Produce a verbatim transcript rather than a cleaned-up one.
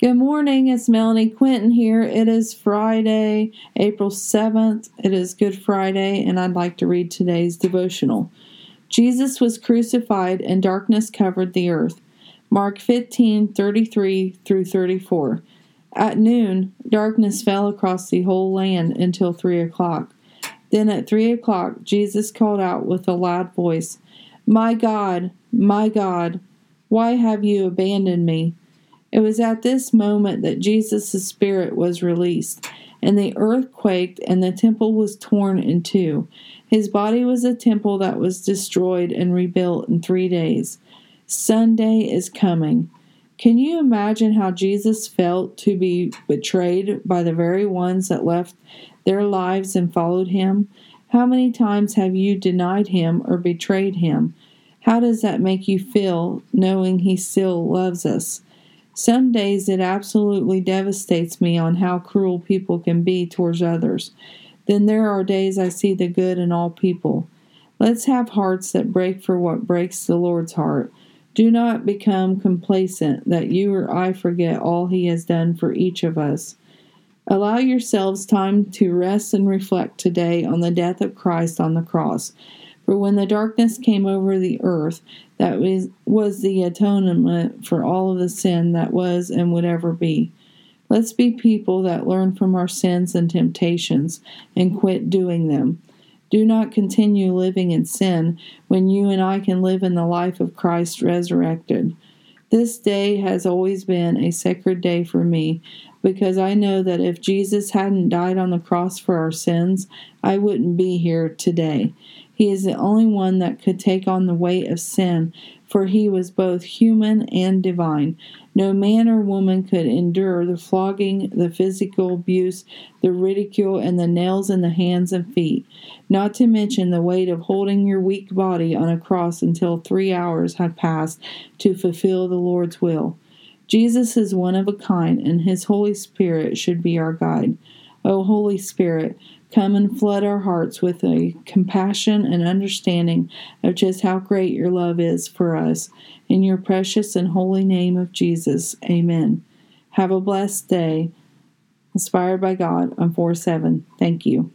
Good morning, it's Melanie Quinton here. It is Friday, April seventh. It is Good Friday, and I'd like to read today's devotional. Jesus was crucified, and darkness covered the earth. Mark fifteen, thirty-three through thirty-four. At noon, darkness fell across the whole land until three o'clock. Then at three o'clock, Jesus called out with a loud voice, "My God, my God, why have you abandoned me?" It was at this moment that Jesus' spirit was released, and the earth quaked, and the temple was torn in two. His body was a temple that was destroyed and rebuilt in three days. Sunday is coming. Can you imagine how Jesus felt to be betrayed by the very ones that left their lives and followed him? How many times have you denied him or betrayed him? How does that make you feel, knowing he still loves us? Some days it absolutely devastates me on how cruel people can be towards others. Then there are days I see the good in all people. Let's have hearts that break for what breaks the Lord's heart. Do not become complacent that you or I forget all he has done for each of us. Allow yourselves time to rest and reflect today on the death of Christ on the cross. For when the darkness came over the earth, that was, was the atonement for all of the sin that was and would ever be. Let's be people that learn from our sins and temptations and quit doing them. Do not continue living in sin when you and I can live in the life of Christ resurrected. This day has always been a sacred day for me, because I know that if Jesus hadn't died on the cross for our sins, I wouldn't be here today. He is the only one that could take on the weight of sin, for he was both human and divine. No man or woman could endure the flogging, the physical abuse, the ridicule, and the nails in the hands and feet, not to mention the weight of holding your weak body on a cross until three hours had passed to fulfill the Lord's will. Jesus is one of a kind, and his Holy Spirit should be our guide. O Holy Spirit, come and flood our hearts with a compassion and understanding of just how great your love is for us. In your precious and holy name of Jesus, amen. Have a blessed day. Inspired by God on four seven. Thank you.